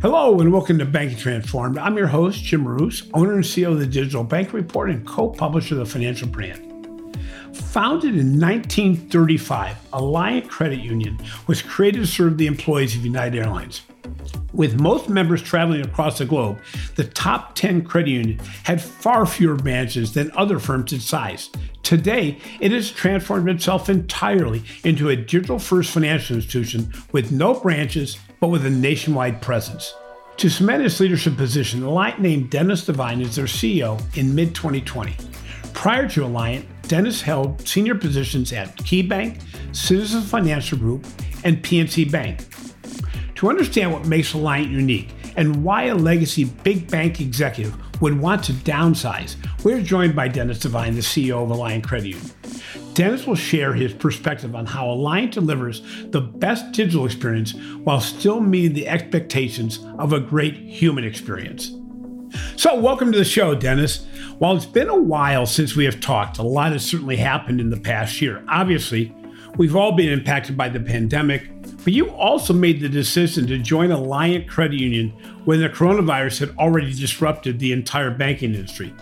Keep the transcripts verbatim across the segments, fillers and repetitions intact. Hello and welcome to Banking Transformed. I'm your host, Jim Roos, owner and C E O of the Digital Bank Report and co-publisher of the Financial Brand. Founded in nineteen thirty-five, Alliant Credit Union was created to serve the employees of United Airlines. With most members traveling across the globe, the top ten credit union had far fewer branches than other firms its size. Today, it has transformed itself entirely into a digital-first financial institution with no branches, but with a nationwide presence. To cement its leadership position, Alliant named Dennis Devine as their C E O in mid twenty twenty. Prior to Alliant, Dennis held senior positions at KeyBank, Citizens Financial Group, and P N C Bank. To understand what makes Alliant unique and why a legacy big bank executive would want to downsize, we're joined by Dennis Devine, the C E O of Alliant Credit Union. Dennis will share his perspective on how Alliant delivers the best digital experience while still meeting the expectations of a great human experience. So welcome to the show, Dennis. While it's been a while since we have talked, a lot has certainly happened in the past year. Obviously, we've all been impacted by the pandemic, but you also made the decision to join Alliant Credit Union when the coronavirus had already disrupted the entire banking industry.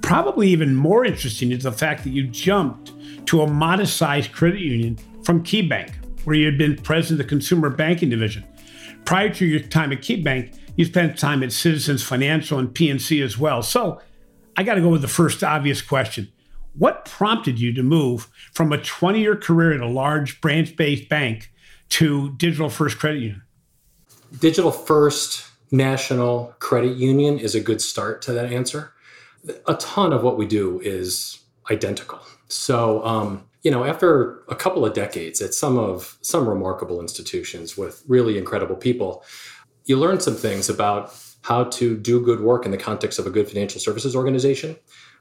Probably even more interesting is the fact that you jumped to a modest-sized credit union from KeyBank, where you had been president of the consumer banking division. Prior to your time at KeyBank, you spent time at Citizens Financial and P N C as well. So I got to go with the first obvious question. What prompted you to move from a twenty-year career at a large branch-based bank to Digital First Credit Union? Digital First National Credit Union is a good start to that answer. A ton of what we do is identical. So, um, you know, after a couple of decades at some of some remarkable institutions with really incredible people, you learn some things about how to do good work in the context of a good financial services organization.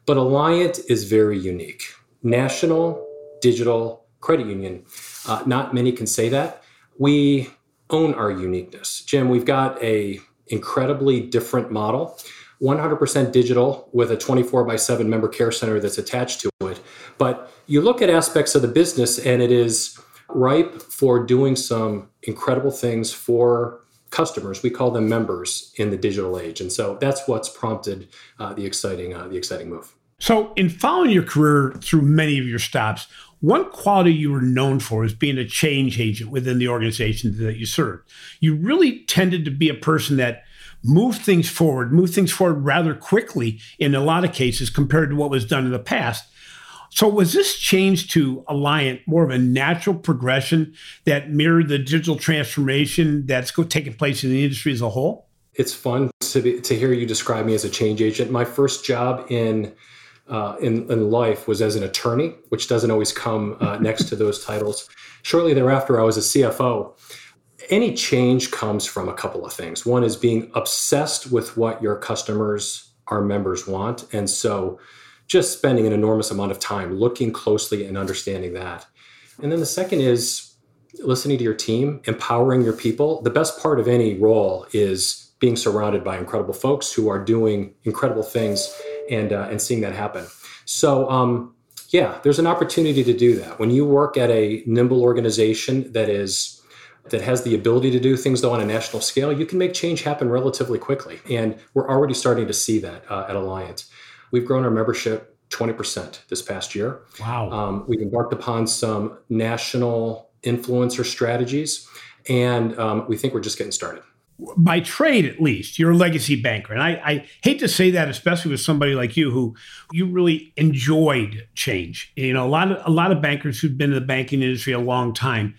But Alliant is very unique. National Digital Credit Union. Uh, not many can say that. We own our uniqueness. Jim, we've got a incredibly different model, one hundred percent digital with a twenty-four by seven member care center that's attached to it. But you look at aspects of the business and it is ripe for doing some incredible things for customers. We call them members in the digital age. And so that's what's prompted uh, the exciting uh, the exciting move. So in following your career through many of your stops, one quality you were known for is being a change agent within the organization that you served. You really tended to be a person that moved things forward, moved things forward rather quickly in a lot of cases compared to what was done in the past. So was this change to Alliant more of a natural progression that mirrored the digital transformation that's taking place in the industry as a whole? It's fun to be, to hear you describe me as a change agent. My first job in Uh, in, in life was as an attorney, which doesn't always come uh, next to those titles. Shortly thereafter, I was a C F O. Any change comes from a couple of things. One is being obsessed with what your customers, our members want. And so just spending an enormous amount of time looking closely and understanding that. And then the second is listening to your team, empowering your people. The best part of any role is being surrounded by incredible folks who are doing incredible things and uh, and seeing that happen. So um, yeah, there's an opportunity to do that. When you work at a nimble organization that is that has the ability to do things though on a national scale, you can make change happen relatively quickly. And we're already starting to see that uh, at Alliant. We've grown our membership twenty percent this past year. Wow. Um, we've embarked upon some national influencer strategies, and um, we think we're just getting started. By trade, at least, you're a legacy banker. And I, I hate to say that, especially with somebody like you, who you really enjoyed change. You know, a lot of a lot of bankers who've been in the banking industry a long time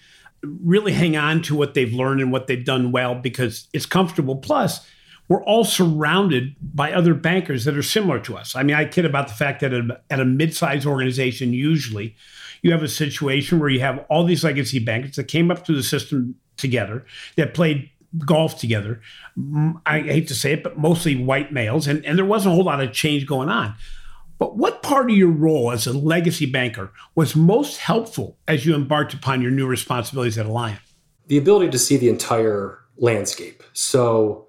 really hang on to what they've learned and what they've done well because it's comfortable. Plus, we're all surrounded by other bankers that are similar to us. I mean, I kid about the fact that at a, at a mid-sized organization, usually you have a situation where you have all these legacy bankers that came up through the system together that played golf together. I hate to say it, but mostly white males. And, and there wasn't a whole lot of change going on. But what part of your role as a legacy banker was most helpful as you embarked upon your new responsibilities at Alliant? The ability to see the entire landscape. So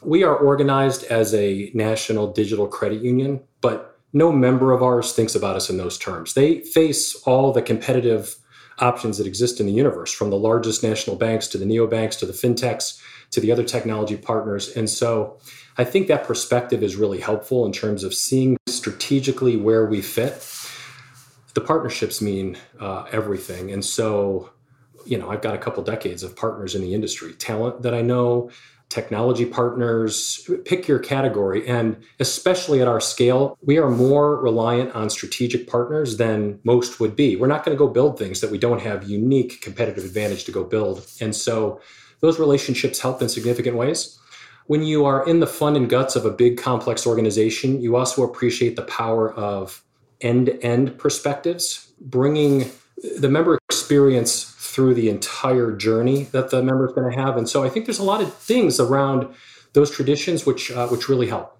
we are organized as a national digital credit union, but no member of ours thinks about us in those terms. They face all the competitive options that exist in the universe, from the largest national banks to the neobanks to the fintechs to the other technology partners. And so I think that perspective is really helpful in terms of seeing strategically where we fit. The partnerships mean uh, everything. And so, you know, I've got a couple decades of partners in the industry, talent that I know, technology partners, pick your category. And especially at our scale, we are more reliant on strategic partners than most would be. We're not going to go build things that we don't have unique competitive advantage to go build. And so those relationships help in significant ways. When you are in the fun and guts of a big, complex organization, you also appreciate the power of end-to-end perspectives, bringing the member experience through the entire journey that the member is going to have. And so I think there's a lot of things around those traditions which uh, which really help.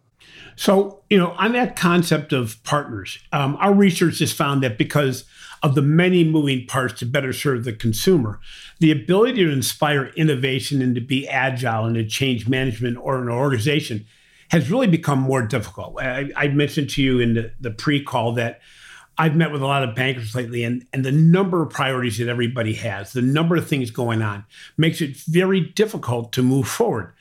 So, you know, on that concept of partners, um, our research has found that because of the many moving parts to better serve the consumer, the ability to inspire innovation and to be agile and to change management or an organization has really become more difficult. I, I mentioned to you in the, the pre-call that I've met with a lot of bankers lately, and, and the number of priorities that everybody has, the number of things going on, makes it very difficult to move forward.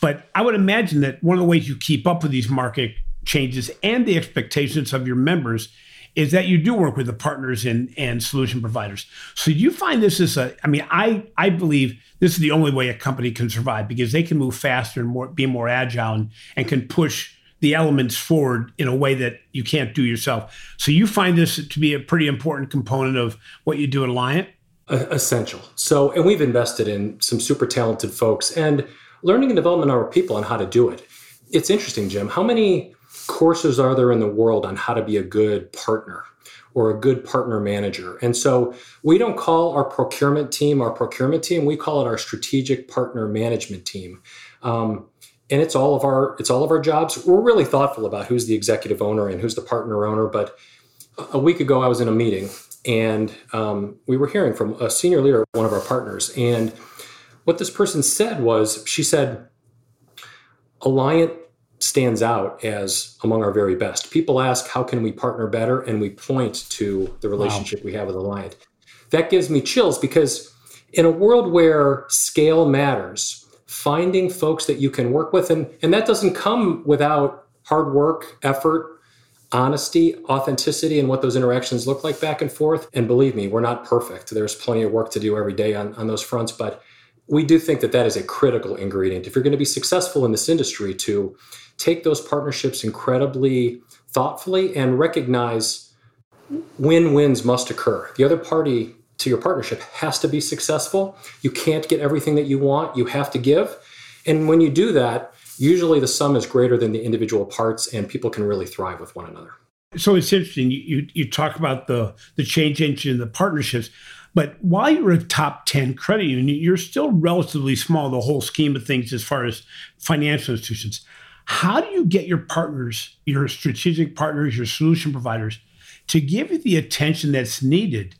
But I would imagine that one of the ways you keep up with these market changes and the expectations of your members is that you do work with the partners and, and solution providers. So you find this is a, I mean, I, I believe this is the only way a company can survive, because they can move faster and more, be more agile and, and can push the elements forward in a way that you can't do yourself. So you find this to be a pretty important component of what you do at Alliant? Essential. So, and we've invested in some super talented folks and learning and development of our people on how to do it. It's interesting, Jim, how many courses are there in the world on how to be a good partner or a good partner manager? And so we don't call our procurement team our procurement team. We call it our strategic partner management team. Um, And it's all of our it's all of our jobs. We're really thoughtful about who's the executive owner and who's the partner owner. But a week ago, I was in a meeting, and um, we were hearing from a senior leader of one of our partners. And what this person said was, she said, Alliant stands out as among our very best. People ask, how can we partner better? And we point to the relationship wow. we have with Alliant. That gives me chills, because in a world where scale matters, finding folks that you can work with. And, and that doesn't come without hard work, effort, honesty, authenticity, and what those interactions look like back and forth. And believe me, we're not perfect. There's plenty of work to do every day on, on those fronts. But we do think that that is a critical ingredient. If you're going to be successful in this industry, to take those partnerships incredibly thoughtfully and recognize win-wins must occur. The other party to your partnership has to be successful. You can't get everything that you want. You have to give. And when you do that, usually the sum is greater than the individual parts, and people can really thrive with one another. So it's interesting. You you, you talk about the, the change engine, the partnerships, but while you're a top ten credit union, you're still relatively small, the whole scheme of things as far as financial institutions. How do you get your partners, your strategic partners, your solution providers, to give you the attention that's needed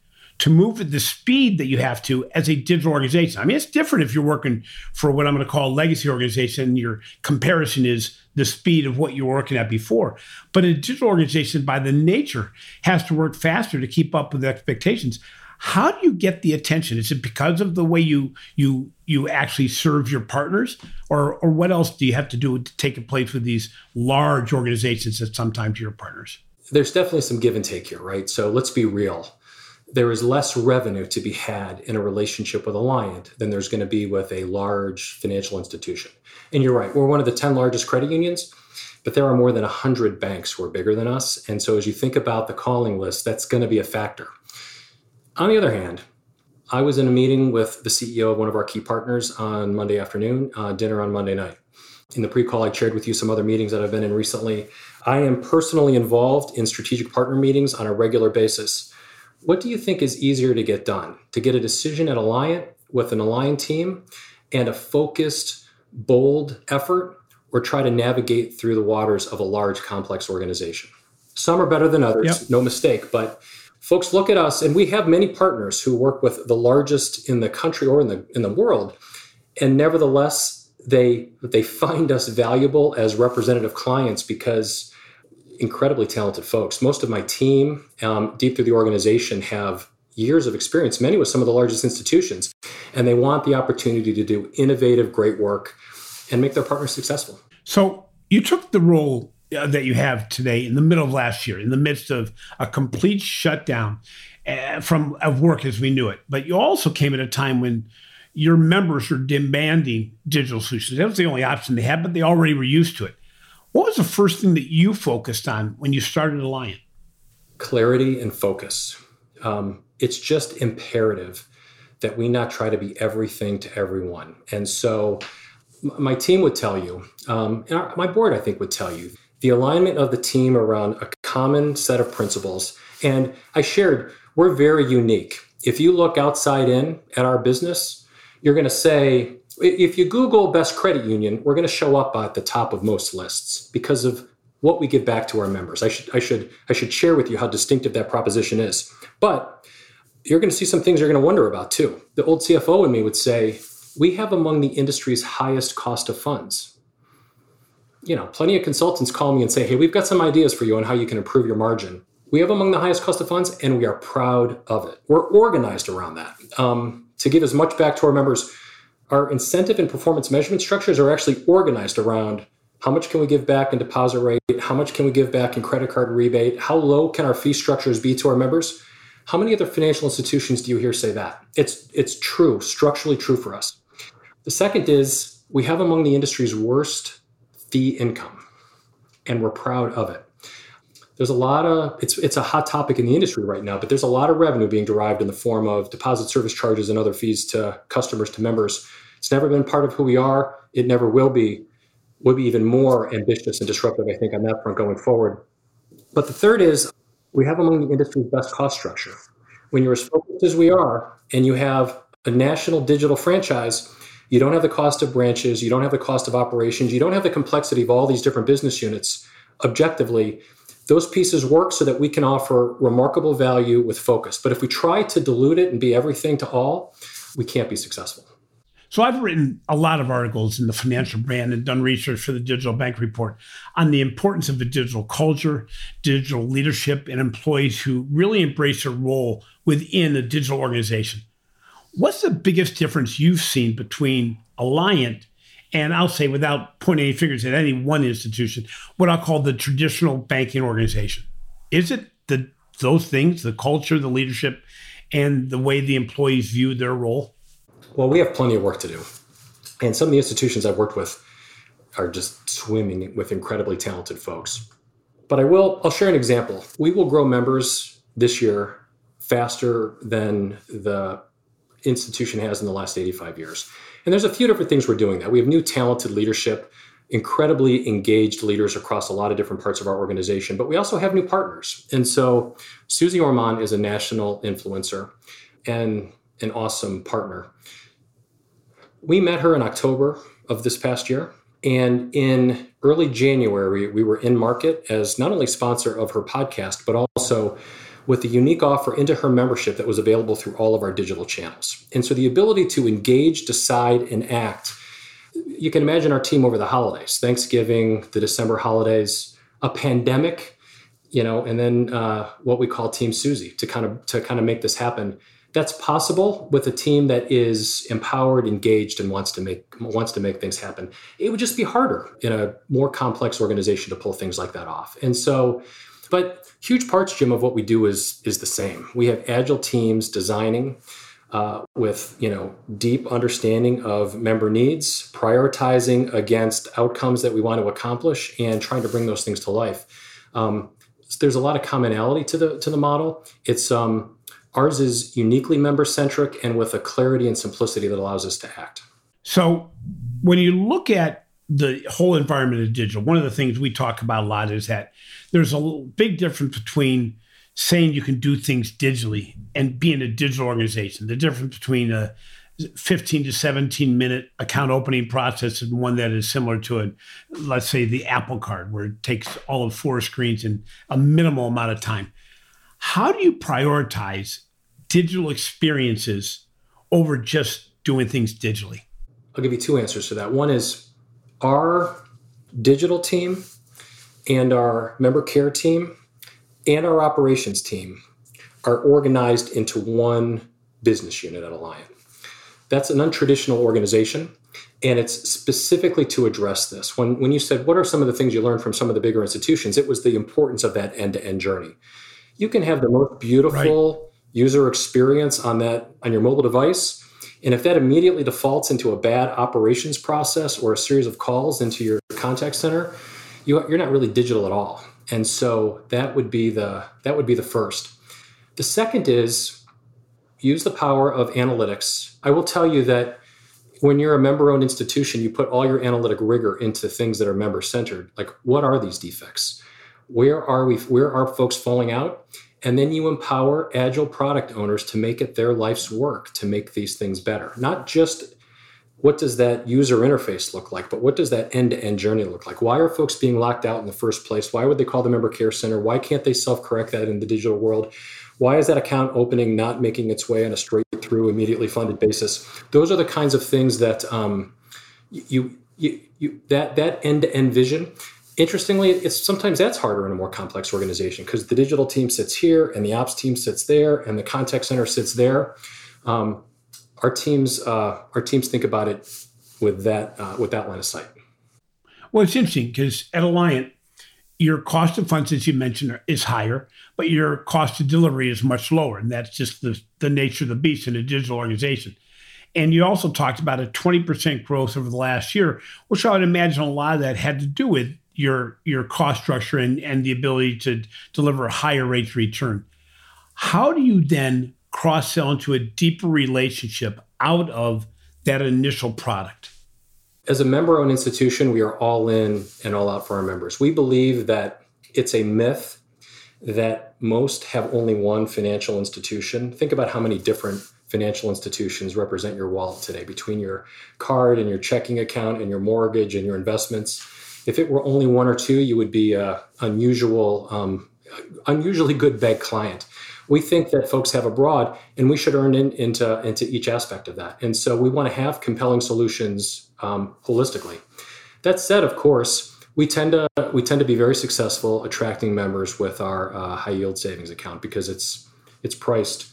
to move at the speed that you have to as a digital organization? I mean, it's different if you're working for what I'm going to call a legacy organization. Your comparison is the speed of what you were working at before. But a digital organization, by the nature, has to work faster to keep up with expectations. How do you get the attention? Is it because of the way you you you actually serve your partners? Or, or what else do you have to do to take a place with these large organizations that sometimes you're partners? There's definitely some give and take here, right? So let's be real. There is less revenue to be had in a relationship with Alliant than there's going to be with a large financial institution. And you're right, we're one of the ten largest credit unions, but there are more than one hundred banks who are bigger than us. And so as you think about the calling list, that's going to be a factor. On the other hand, I was in a meeting with the C E O of one of our key partners on Monday afternoon, uh, dinner on Monday night. In the pre-call, I shared with you some other meetings that I've been in recently. I am personally involved in strategic partner meetings on a regular basis. What do you think is easier to get done? To get a decision at Alliant with an Alliant team and a focused, bold effort, or try to navigate through the waters of a large, complex organization? Some are better than others, yep. No mistake. But folks, look at us, and we have many partners who work with the largest in the country or in the in the world, and nevertheless, they they find us valuable as representative clients because incredibly talented folks. Most of my team, um, deep through the organization, have years of experience, many with some of the largest institutions, and they want the opportunity to do innovative, great work and make their partners successful. So you took the role that you have today in the middle of last year, in the midst of a complete shutdown from of work as we knew it. But you also came at a time when your members are demanding digital solutions. That was the only option they had, but they already were used to it. What was the first thing that you focused on when you started Alliant? Clarity and focus. Um, it's just imperative that we not try to be everything to everyone. And so my team would tell you, um, and our, my board, I think, would tell you, the alignment of the team around a common set of principles. And I shared, we're very unique. If you look outside in at our business, you're going to say, if you Google best credit union, we're going to show up at the top of most lists because of what we give back to our members. I should I should, I should share with you how distinctive that proposition is. But you're going to see some things you're going to wonder about too. The old C F O in me would say, we have among the industry's highest cost of funds. You know, plenty of consultants call me and say, hey, we've got some ideas for you on how you can improve your margin. We have among the highest cost of funds, and we are proud of it. We're organized around that. Um, to give as much back to our members, our incentive and performance measurement structures are actually organized around how much can we give back in deposit rate? How much can we give back in credit card rebate? How low can our fee structures be to our members? How many other financial institutions do you hear say that? It's it's true, structurally true for us. The second is we have among the industry's worst fee income, and we're proud of it. There's a lot of, it's it's a hot topic in the industry right now, but there's a lot of revenue being derived in the form of deposit service charges and other fees to customers, to members. It's never been part of who we are. It never will be. We'll be even more ambitious and disruptive, I think, on that front going forward. But the third is we have among the industry's best cost structure. When you're as focused as we are and you have a national digital franchise, you don't have the cost of branches, you don't have the cost of operations, you don't have the complexity of all these different business units. Objectively, those pieces work so that we can offer remarkable value with focus. But if we try to dilute it and be everything to all, we can't be successful. So I've written a lot of articles in the financial brand and done research for the Digital Bank Report on the importance of a digital culture, digital leadership, and employees who really embrace their role within a digital organization. What's the biggest difference you've seen between Alliant and, I'll say, without pointing any fingers at any one institution, what I'll call the traditional banking organization? Is it the those things, the culture, the leadership, and the way the employees view their role? Well, we have plenty of work to do. And some of the institutions I've worked with are just swimming with incredibly talented folks. But I will, I'll share an example. We will grow members this year faster than the institution has in the last eighty-five years. And there's a few different things we're doing that. We have new talented leadership, incredibly engaged leaders across a lot of different parts of our organization, but we also have new partners. And so Susie Orman is a national influencer and an awesome partner. We met her in October of this past year. And in early January, we were in market as not only sponsor of her podcast, but also with a unique offer into her membership that was available through all of our digital channels. And so the ability to engage, decide, and act. You can imagine our team over the holidays, Thanksgiving, the December holidays, a pandemic, you know, and then uh, what we call Team Susie to kind of to kind of make this happen. That's possible with a team that is empowered, engaged, and wants to make wants to make things happen. It would just be harder in a more complex organization to pull things like that off. And so, but huge parts, Jim, of what we do is is the same. We have agile teams designing uh, with you know deep understanding of member needs, prioritizing against outcomes that we want to accomplish, and trying to bring those things to life. Um, there's a lot of commonality to the to the model. It's um, Ours is uniquely member-centric and with a clarity and simplicity that allows us to act. So when you look at the whole environment of digital, one of the things we talk about a lot is that there's a big difference between saying you can do things digitally and being a digital organization. The difference between a fifteen to seventeen minute account opening process and one that is similar to, a, let's say, the Apple card, where it takes all of four screens in a minimal amount of time. How do you prioritize digital experiences over just doing things digitally? I'll give you two answers to that. One is our digital team and our member care team and our operations team are organized into one business unit at Alliant. That's an untraditional organization, and it's specifically to address this. When, when you said, what are some of the things you learned from some of the bigger institutions, it was the importance of that end-to-end journey. You can have the most beautiful right. user experience on that on your mobile device, and if that immediately defaults into a bad operations process or a series of calls into your contact center, you, you're not really digital at all. And so that would be the that would be the first. The second is use the power of analytics. I will tell you that when you're a member-owned institution, you put all your analytic rigor into things that are member-centered. Like, what are these defects? Where are we? Where are folks falling out? And then you empower agile product owners to make it their life's work to make these things better. Not just what does that user interface look like, but what does that end-to-end journey look like? Why are folks being locked out in the first place? Why would they call the member care center? Why can't they self-correct that in the digital world? Why is that account opening not making its way on a straight-through, immediately funded basis? Those are the kinds of things that um, you, you, you that that end-to-end vision. Interestingly, it's sometimes that's harder in a more complex organization because the digital team sits here and the ops team sits there and the contact center sits there. Um, our teams, uh, our teams think about it with that uh, with that line of sight. Well, it's interesting because at Alliant, your cost of funds, as you mentioned, is higher, but your cost of delivery is much lower, and that's just the the nature of the beast in a digital organization. And you also talked about a twenty percent growth over the last year, which I would imagine a lot of that had to do with your your cost structure and, and the ability to deliver a higher rate of return. How do you then cross-sell into a deeper relationship out of that initial product? As a member-owned institution, we are all in and all out for our members. We believe that it's a myth that most have only one financial institution. Think about how many different financial institutions represent your wallet today, between your card and your checking account and your mortgage and your investments. If it were only one or two, you would be an unusual, um, unusually good bank client. We think that folks have a broad, and we should earn in, into, into each aspect of that. And so we want to have compelling solutions um, holistically. That said, of course, we tend to we tend to be very successful attracting members with our uh, high yield savings account because it's it's priced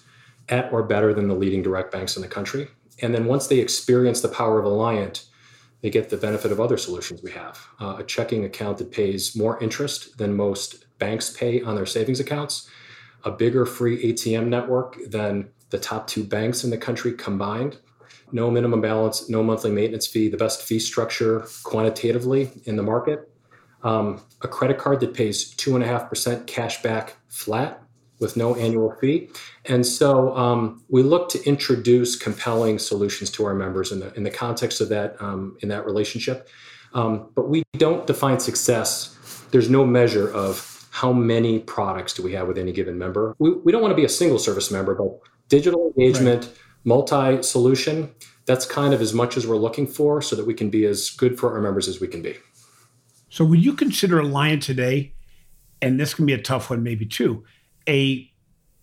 at or better than the leading direct banks in the country. And then once they experience the power of Alliant, they get the benefit of other solutions we have. Uh, a checking account that pays more interest than most banks pay on their savings accounts, a bigger free A T M network than the top two banks in the country combined, no minimum balance, no monthly maintenance fee, the best fee structure quantitatively in the market, um, a credit card that pays two point five percent cash back flat with no annual fee. And so um, we look to introduce compelling solutions to our members in the in the context of that, um, in that relationship. Um, but we don't define success. There's no measure of how many products do we have with any given member. We, we don't want to be a single service member, but digital engagement, right. multi-solution, that's kind of as much as we're looking for so that we can be as good for our members as we can be. So would you consider Alliant today, and this can be a tough one maybe too, a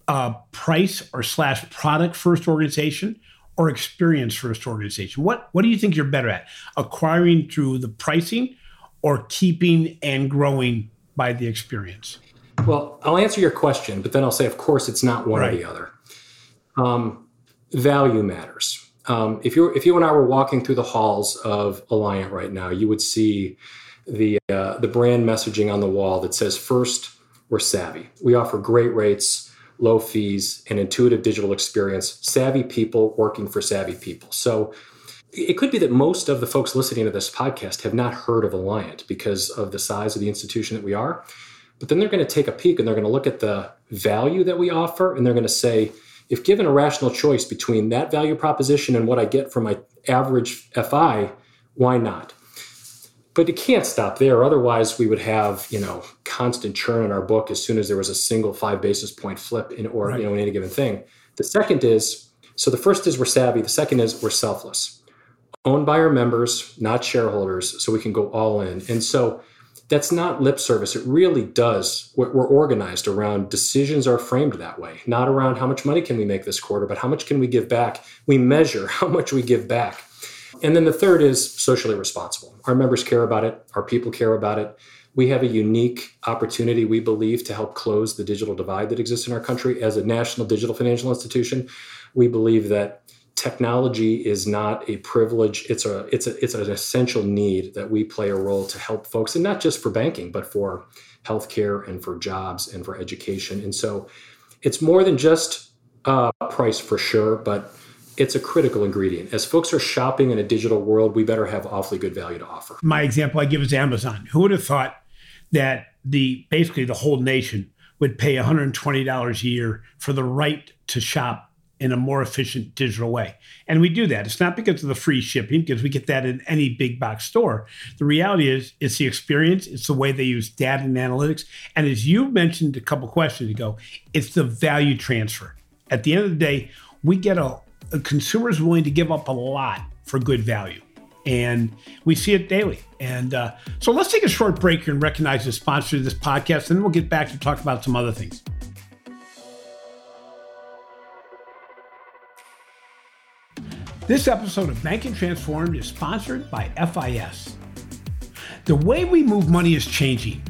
uh, price or slash product first organization or experience first organization? What what do you think you're better at? Acquiring through the pricing or keeping and growing by the experience? Well, I'll answer your question, but then I'll say, of course, it's not one right. or the other. Um, value matters. Um, if you if you and I were walking through the halls of Alliant right now, you would see the uh, the brand messaging on the wall that says, first, we're savvy. We offer great rates, low fees, an intuitive digital experience, savvy people working for savvy people. So it could be that most of the folks listening to this podcast have not heard of Alliant because of the size of the institution that we are. But then they're going to take a peek and they're going to look at the value that we offer. And they're going to say, if given a rational choice between that value proposition and what I get from my average F I, why not? But it can't stop there. Otherwise, we would have, you know, constant churn in our book as soon as there was a single five basis point flip in or, right. you know, in any given thing. The second is, so the first is we're savvy. The second is we're selfless. Owned by our members, not shareholders, so we can go all in. And so that's not lip service. It really does. We're, we're organized around decisions are framed that way, not around how much money can we make this quarter, but how much can we give back? We measure how much we give back. And then the third is socially responsible. Our members care about it. Our people care about it. We have a unique opportunity, we believe, to help close the digital divide that exists in our country. As a national digital financial institution, we believe that technology is not a privilege. It's a it's a, it's an essential need that we play a role to help folks, and not just for banking, but for healthcare and for jobs and for education. And so it's more than just uh, price for sure, but it's a critical ingredient. As folks are shopping in a digital world, we better have awfully good value to offer. My example I give is Amazon. Who would have thought that the basically the whole nation would pay one hundred twenty dollars a year for the right to shop in a more efficient digital way? And we do that. It's not because of the free shipping, because we get that in any big box store. The reality is, it's the experience, it's the way they use data and analytics. And as you mentioned a couple questions ago, it's the value transfer. At the end of the day, we get a, a consumer's willing to give up a lot for good value. And we see it daily. And uh, so let's take a short break here and recognize the sponsor of this podcast, and then we'll get back to talk about some other things. This episode of Banking Transformed is sponsored by F I S. The way we move money is changing.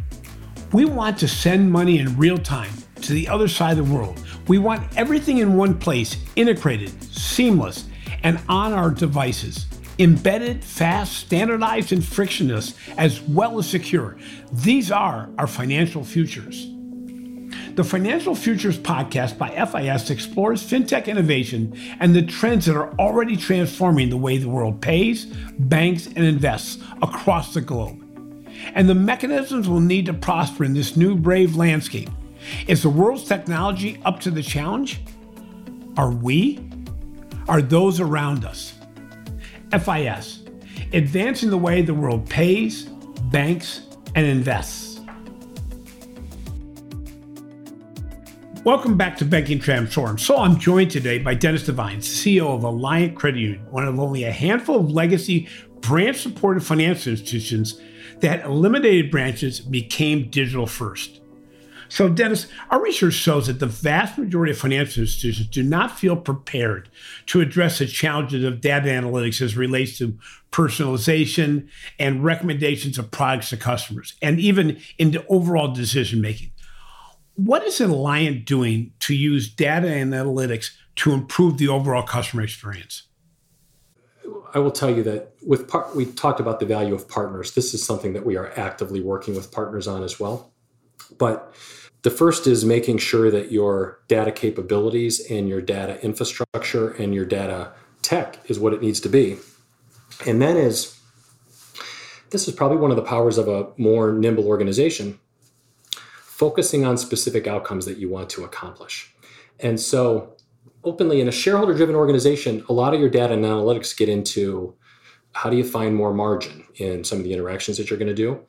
We want to send money in real time to the other side of the world. We want everything in one place, integrated, seamless, and on our devices. Embedded, fast, standardized, and frictionless, as well as secure. These are our financial futures. The Financial Futures podcast by F I S explores fintech innovation and the trends that are already transforming the way the world pays, banks, and invests across the globe. And the mechanisms we'll need to prosper in this new brave landscape. Is the world's technology up to the challenge? Are we? Are those around us? F I S, advancing the way the world pays, banks, and invests. Welcome back to Banking Transformed. So I'm joined today by Dennis Devine, C E O of Alliant Credit Union, one of only a handful of legacy branch-supported financial institutions that eliminated branches and became digital first. So Dennis, our research shows that the vast majority of financial institutions do not feel prepared to address the challenges of data analytics as it relates to personalization and recommendations of products to customers, and even into overall decision-making. What is Alliant doing to use data and analytics to improve the overall customer experience? I will tell you that with part, we talked about the value of partners. This is something that we are actively working with partners on as well. But the first is making sure that your data capabilities and your data infrastructure and your data tech is what it needs to be. And then is, this is probably one of the powers of a more nimble organization, focusing on specific outcomes that you want to accomplish. And so openly, in a shareholder-driven organization, a lot of your data and analytics get into how do you find more margin in some of the interactions that you're going to do.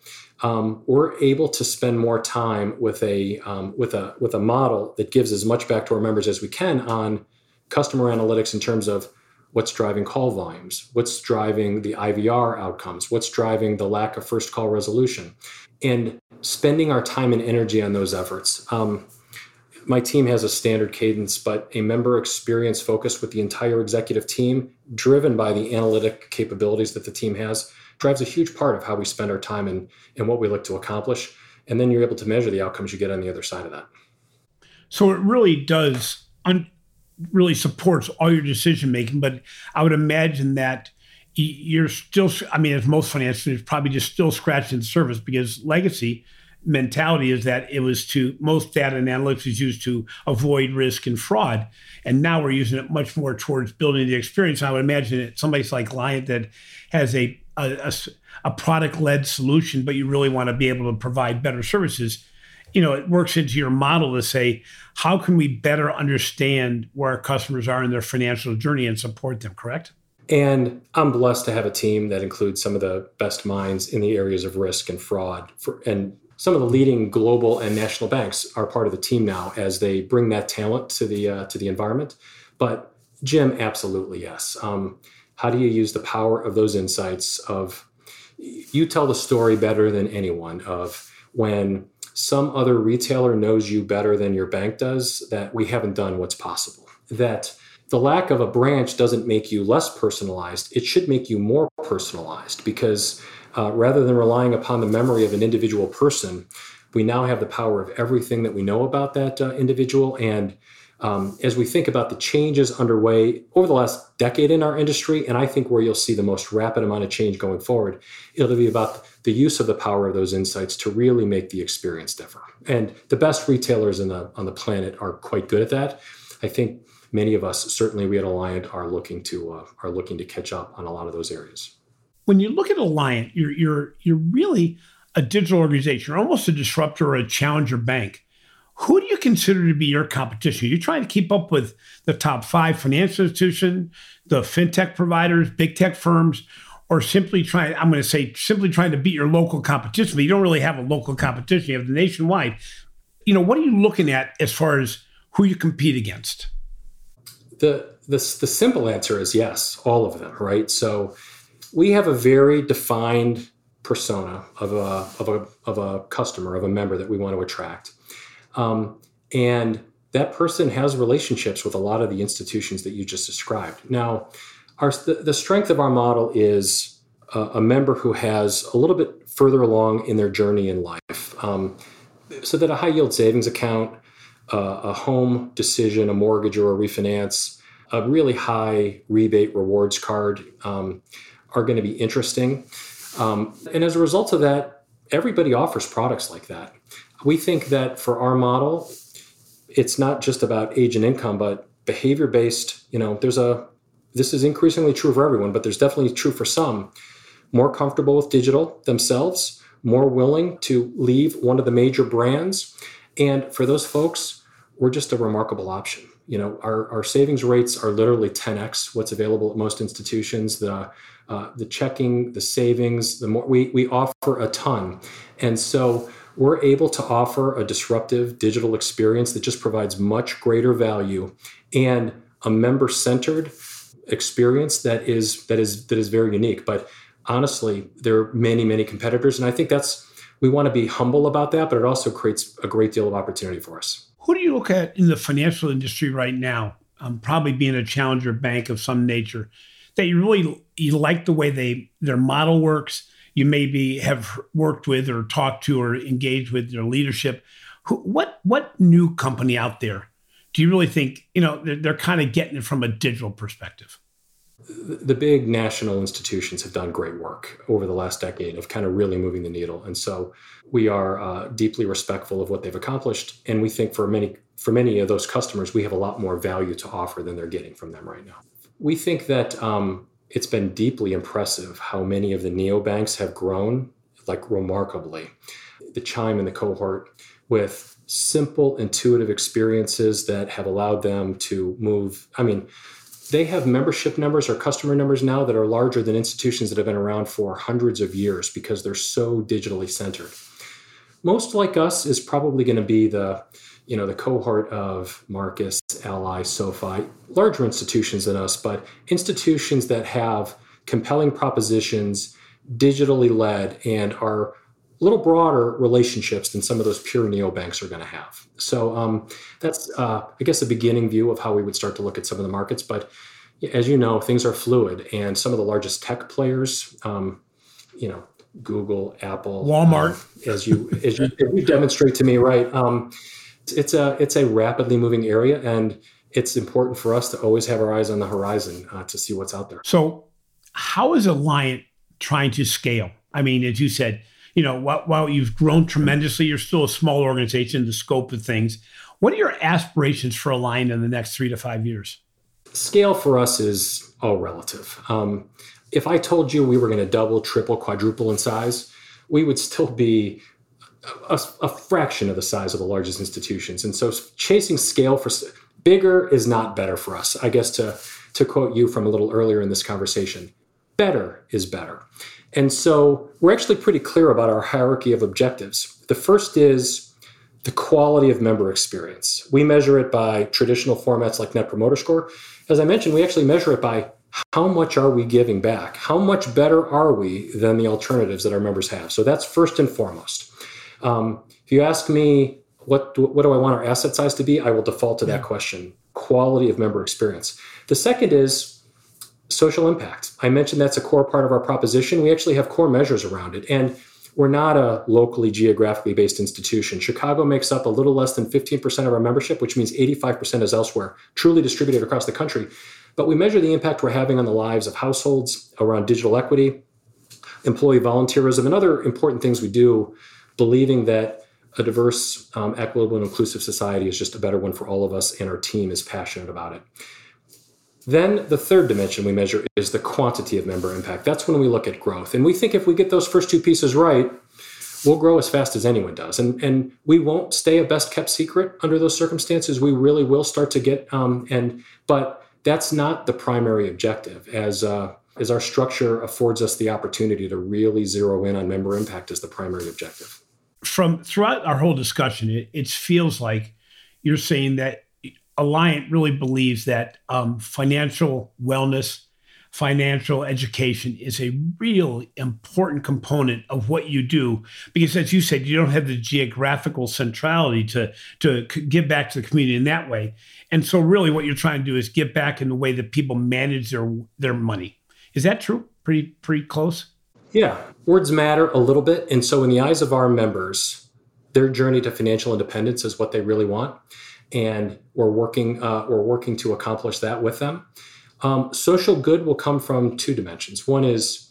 Um, we're able to spend more time with a, um, with, a, with a model that gives as much back to our members as we can on customer analytics in terms of what's driving call volumes, what's driving the I V R outcomes, what's driving the lack of first call resolution, and spending our time and energy on those efforts. Um, my team has a standard cadence, but a member experience focus with the entire executive team, driven by the analytic capabilities that the team has, drives a huge part of how we spend our time and, and what we look to accomplish. And then you're able to measure the outcomes you get on the other side of that. So it really does, un- really supports all your decision-making, but I would imagine that you're still, I mean, as most financiers, probably just still scratching the surface, because legacy mentality is that it was to, most data and analytics is used to avoid risk and fraud. And now we're using it much more towards building the experience. I would imagine that somebody's like Alliant that has a, a, a product-led solution, but you really want to be able to provide better services. You know, it works into your model to say, how can we better understand where our customers are in their financial journey and support them, correct? And I'm blessed to have a team that includes some of the best minds in the areas of risk and fraud. For, and some of the leading global and national banks are part of the team now as they bring that talent to the uh, to the environment. But Jim, absolutely, yes. Um, how do you use the power of those insights of, you tell the story better than anyone of when some other retailer knows you better than your bank does, that we haven't done what's possible, that the lack of a branch doesn't make you less personalized. It should make you more personalized, because Uh, rather than relying upon the memory of an individual person, we now have the power of everything that we know about that uh, individual. And um, as we think about the changes underway over the last decade in our industry, and I think where you'll see the most rapid amount of change going forward, it'll be about the use of the power of those insights to really make the experience differ. And the best retailers in the, on the planet are quite good at that. I think many of us, certainly we at Alliant, are looking to uh, are looking to catch up on a lot of those areas. When you look at Alliant, you're you're you're really a digital organization. You're almost a disruptor or a challenger bank. Who do you consider to be your competition? You're trying to keep up with the top five financial institutions, the fintech providers, big tech firms, or simply trying, I'm going to say, simply trying to beat your local competition. But you don't really have a local competition. You have the nationwide. You know, what are you looking at as far as who you compete against? The, the, the simple answer is yes, all of them, right? So we have a very defined persona of a of a of a customer, of a member that we want to attract. Um, and that person has relationships with a lot of the institutions that you just described. Now, our the, the strength of our model is a, a member who has a little bit further along in their journey in life. Um, so that a high yield savings account, uh, a home decision, a mortgage or a refinance, a really high rebate rewards card um, are going to be interesting. Um, and as a result of that, everybody offers products like that. We think that for our model, it's not just about age and income, but behavior-based, you know, there's a, this is increasingly true for everyone, but there's definitely true for some, more comfortable with digital themselves, more willing to leave one of the major brands. And for those folks, we're just a remarkable option. You know, our, our savings rates are literally ten x what's available at most institutions. The uh, the checking, the savings, the more we we offer a ton, and so we're able to offer a disruptive digital experience that just provides much greater value and a member-centered experience that is that is that is very unique. But honestly, there are many many competitors, and I think that's we want to be humble about that. But it also creates a great deal of opportunity for us. Who do you look at in the financial industry right now, um, probably being a challenger bank of some nature, that you really you like the way they their model works, you maybe have worked with or talked to or engaged with their leadership? Who, what what new company out there do you really think, you know, they're, they're kind of getting it from a digital perspective? The big national institutions have done great work over the last decade of kind of really moving the needle. And so we are uh, deeply respectful of what they've accomplished. And we think for many for many of those customers, we have a lot more value to offer than they're getting from them right now. We think that um, it's been deeply impressive how many of the neobanks have grown, like remarkably. The Chime and the cohort with simple, intuitive experiences that have allowed them to move. I mean, they have membership numbers or customer numbers now that are larger than institutions that have been around for hundreds of years because they're so digitally centered. Most like us is probably going to be the, you know, the cohort of Marcus, Ally, SoFi, larger institutions than us, but institutions that have compelling propositions, digitally led, and are a little broader relationships than some of those pure neobanks are going to have. So um, that's, uh, I guess, a beginning view of how we would start to look at some of the markets. But as you know, things are fluid, and some of the largest tech players, um, you know, Google, Apple, Walmart, um, as you as you, as you demonstrate to me, right? Um, it's a it's a rapidly moving area, and it's important for us to always have our eyes on the horizon uh, to see what's out there. So, how is Alliant trying to scale? I mean, as you said, you know, while, while you've grown tremendously, you're still a small organization in the scope of things. What are your aspirations for Alliant in the next three to five years? Scale for us is all relative. Um, if I told you we were going to double, triple, quadruple in size, we would still be a, a fraction of the size of the largest institutions. And so chasing scale for bigger is not better for us. I guess to, to quote you from a little earlier in this conversation, better is better. And so we're actually pretty clear about our hierarchy of objectives. The first is the quality of member experience. We measure it by traditional formats like Net Promoter Score. As I mentioned, we actually measure it by how much are we giving back? How much better are we than the alternatives that our members have? So that's first and foremost. Um, if you ask me, what do, what do I want our asset size to be? I will default to that question, quality of member experience. The second is Social impact. I mentioned that's a core part of our proposition. We actually have core measures around it. And we're not a locally geographically based institution. Chicago makes up a little less than fifteen percent of our membership, which means eighty-five percent is elsewhere, truly distributed across the country. But we measure the impact we're having on the lives of households around digital equity, employee volunteerism, and other important things we do, believing that a diverse, um, equitable, and inclusive society is just a better one for all of us, and our team is passionate about it. Then the third dimension we measure is the quantity of member impact. That's when we look at growth. And we think if we get those first two pieces right, we'll grow as fast as anyone does. And, and we won't stay a best kept secret under those circumstances. We really will start to get, um, and but that's not the primary objective, as, uh, as our structure affords us the opportunity to really zero in on member impact as the primary objective. From throughout our whole discussion, it, it feels like you're saying that Alliant really believes that um, financial wellness, financial education is a real important component of what you do. Because as you said, you don't have the geographical centrality to, to give back to the community in that way. And so really what you're trying to do is give back in the way that people manage their, their money. Is that true? Pretty, pretty close? Yeah. Words matter a little bit. And so in the eyes of our members, their journey to financial independence is what they really want. And we're working uh, we're working to accomplish that with them. Um, social good will come from two dimensions. One is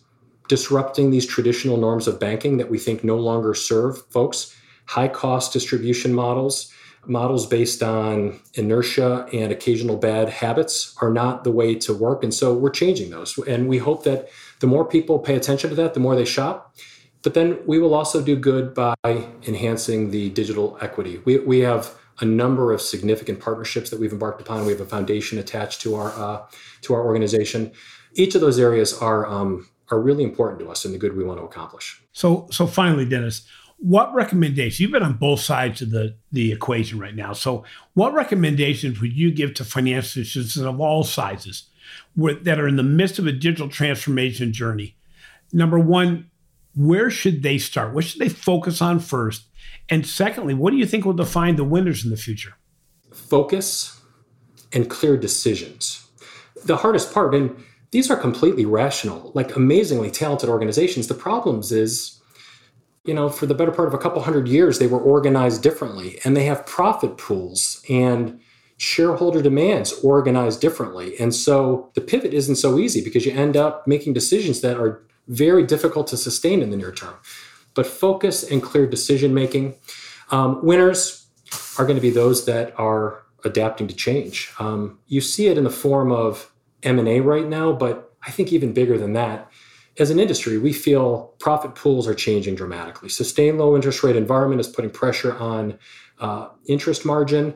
disrupting these traditional norms of banking that we think no longer serve folks, high-cost distribution models, models based on inertia and occasional bad habits are not the way to work. And so we're changing those. And we hope that the more people pay attention to that, the more they shop. But then we will also do good by enhancing the digital equity. We we have a number of significant partnerships that we've embarked upon. We have a foundation attached to our uh, to our organization. Each of those areas are um, are really important to us and the good we want to accomplish. So so finally, Dennis, what recommendations, you've been on both sides of the, the equation right now. So what recommendations would you give to financial institutions of all sizes where, that are in the midst of a digital transformation journey? Number one, where should they start? What should they focus on first? And secondly, what do you think will define the winners in the future? Focus and clear decisions. The hardest part, and these are completely rational, like amazingly talented organizations. The problems is, you know, for the better part of a couple hundred years, they were organized differently, and they have profit pools and shareholder demands organized differently. And so the pivot isn't so easy because you end up making decisions that are very difficult to sustain in the near term. But focus and clear decision-making. Um, winners are going to be those that are adapting to change. Um, you see it in the form of M and A right now, but I think even bigger than that, as an industry, we feel profit pools are changing dramatically. Sustained low interest rate environment is putting pressure on uh, interest margin.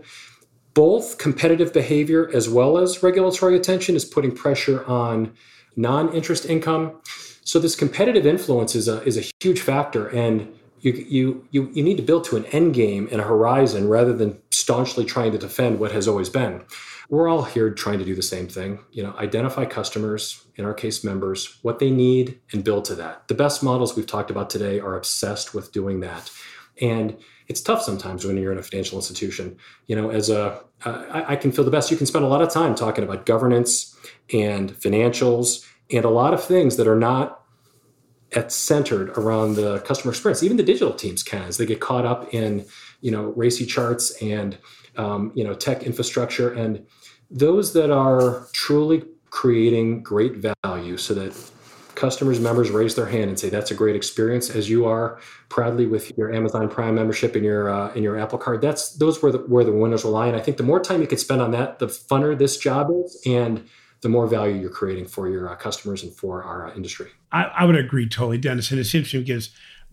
Both competitive behavior as well as regulatory attention is putting pressure on non-interest income. So this competitive influence is a is a huge factor, and you you you you need to build to an end game and a horizon rather than staunchly trying to defend what has always been. We're all here trying to do the same thing, you know, identify customers, in our case members, what they need, and build to that. The best models we've talked about today are obsessed with doing that, and it's tough sometimes when you're in a financial institution. You know, as a I, I can feel the best. You can spend a lot of time talking about governance and financials. And a lot of things that are not at centered around the customer experience. Even the digital teams can, as they get caught up in, you know, racy charts and, um, you know, tech infrastructure. And those that are truly creating great value so that customers, members raise their hand and say, that's a great experience, as you are proudly with your Amazon Prime membership and your uh, and your Apple card. That's those were the, where the winners will lie. And I think the more time you can spend on that, the funner this job is. And the more value you're creating for your uh, customers and for our uh, industry. I, I would agree totally, Dennis. And it's interesting because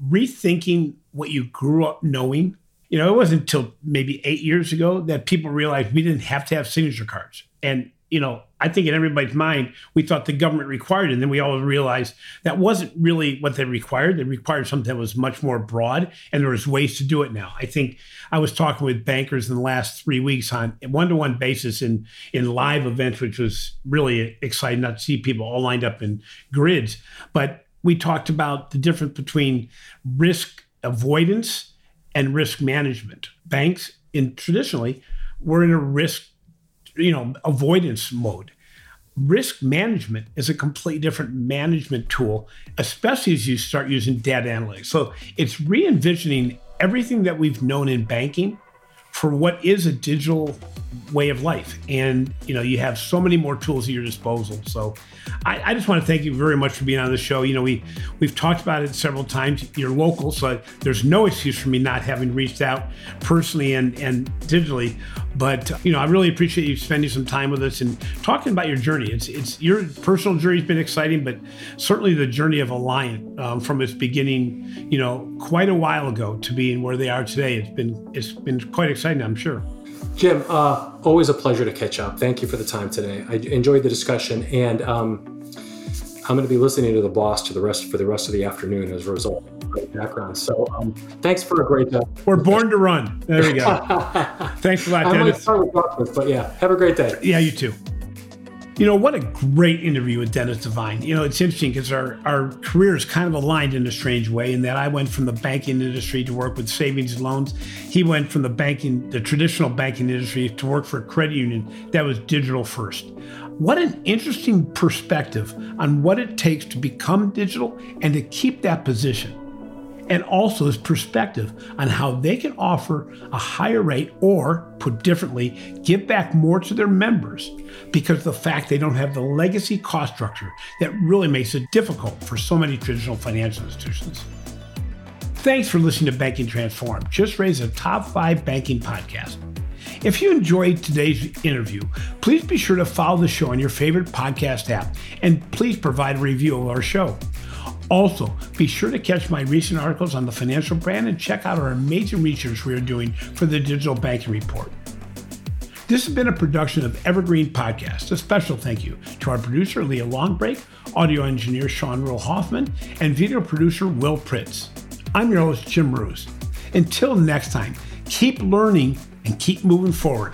rethinking what you grew up knowing, you know, it wasn't until maybe eight years ago that people realized we didn't have to have signature cards. And, you know, I think in everybody's mind, we thought the government required it. And then we all realized that wasn't really what they required. They required something that was much more broad, and there was ways to do it now. I think I was talking with bankers in the last three weeks on a one-to-one basis in, in live events, which was really exciting not to see people all lined up in grids. But we talked about the difference between risk avoidance and risk management. Banks in traditionally were in a risk you know, avoidance mode. Risk management is a completely different management tool, especially as you start using data analytics. So it's re-envisioning everything that we've known in banking for what is a digital way of life. And, you know, you have so many more tools at your disposal. So I, I just want to thank you very much for being on the show. You know, we, we've talked about it several times. You're local, so there's no excuse for me not having reached out personally and, and digitally. But, you know, I really appreciate you spending some time with us and talking about your journey. It's it's your personal journey has been exciting, but certainly the journey of Alliant um, from its beginning, you know, quite a while ago to being where they are today. It's been it's been quite exciting, I'm sure. Jim, uh, always a pleasure to catch up. Thank you for the time today. I enjoyed the discussion, and um, I'm going to be listening to The Boss to the rest for the rest of the afternoon as a result. Great background. So um, thanks for a great day. We're born to run. There we go. Thanks a lot, Dennis. I might start with breakfast, but yeah, have a great day. Yeah, you too. You know, what a great interview with Dennis Devine. You know, it's interesting because our, our careers kind of aligned in a strange way in that I went from the banking industry to work with savings and loans. He went from the banking, the traditional banking industry to work for a credit union that was digital first. What an interesting perspective on what it takes to become digital and to keep that position. And also his perspective on how they can offer a higher rate or, put differently, give back more to their members because of the fact they don't have the legacy cost structure that really makes it difficult for so many traditional financial institutions. Thanks for listening to Banking Transformed, Just Raise's top five banking podcast. If you enjoyed today's interview, please be sure to follow the show on your favorite podcast app and please provide a review of our show. Also, be sure to catch my recent articles on the financial brand and check out our amazing research we are doing for the Digital Banking Report. This has been a production of Evergreen Podcast. A special thank you to our producer, Leah Longbreak, audio engineer, Sean Ruhl-Hoffman, and video producer, Will Pritz. I'm your host, Jim Roos. Until next time, keep learning and keep moving forward.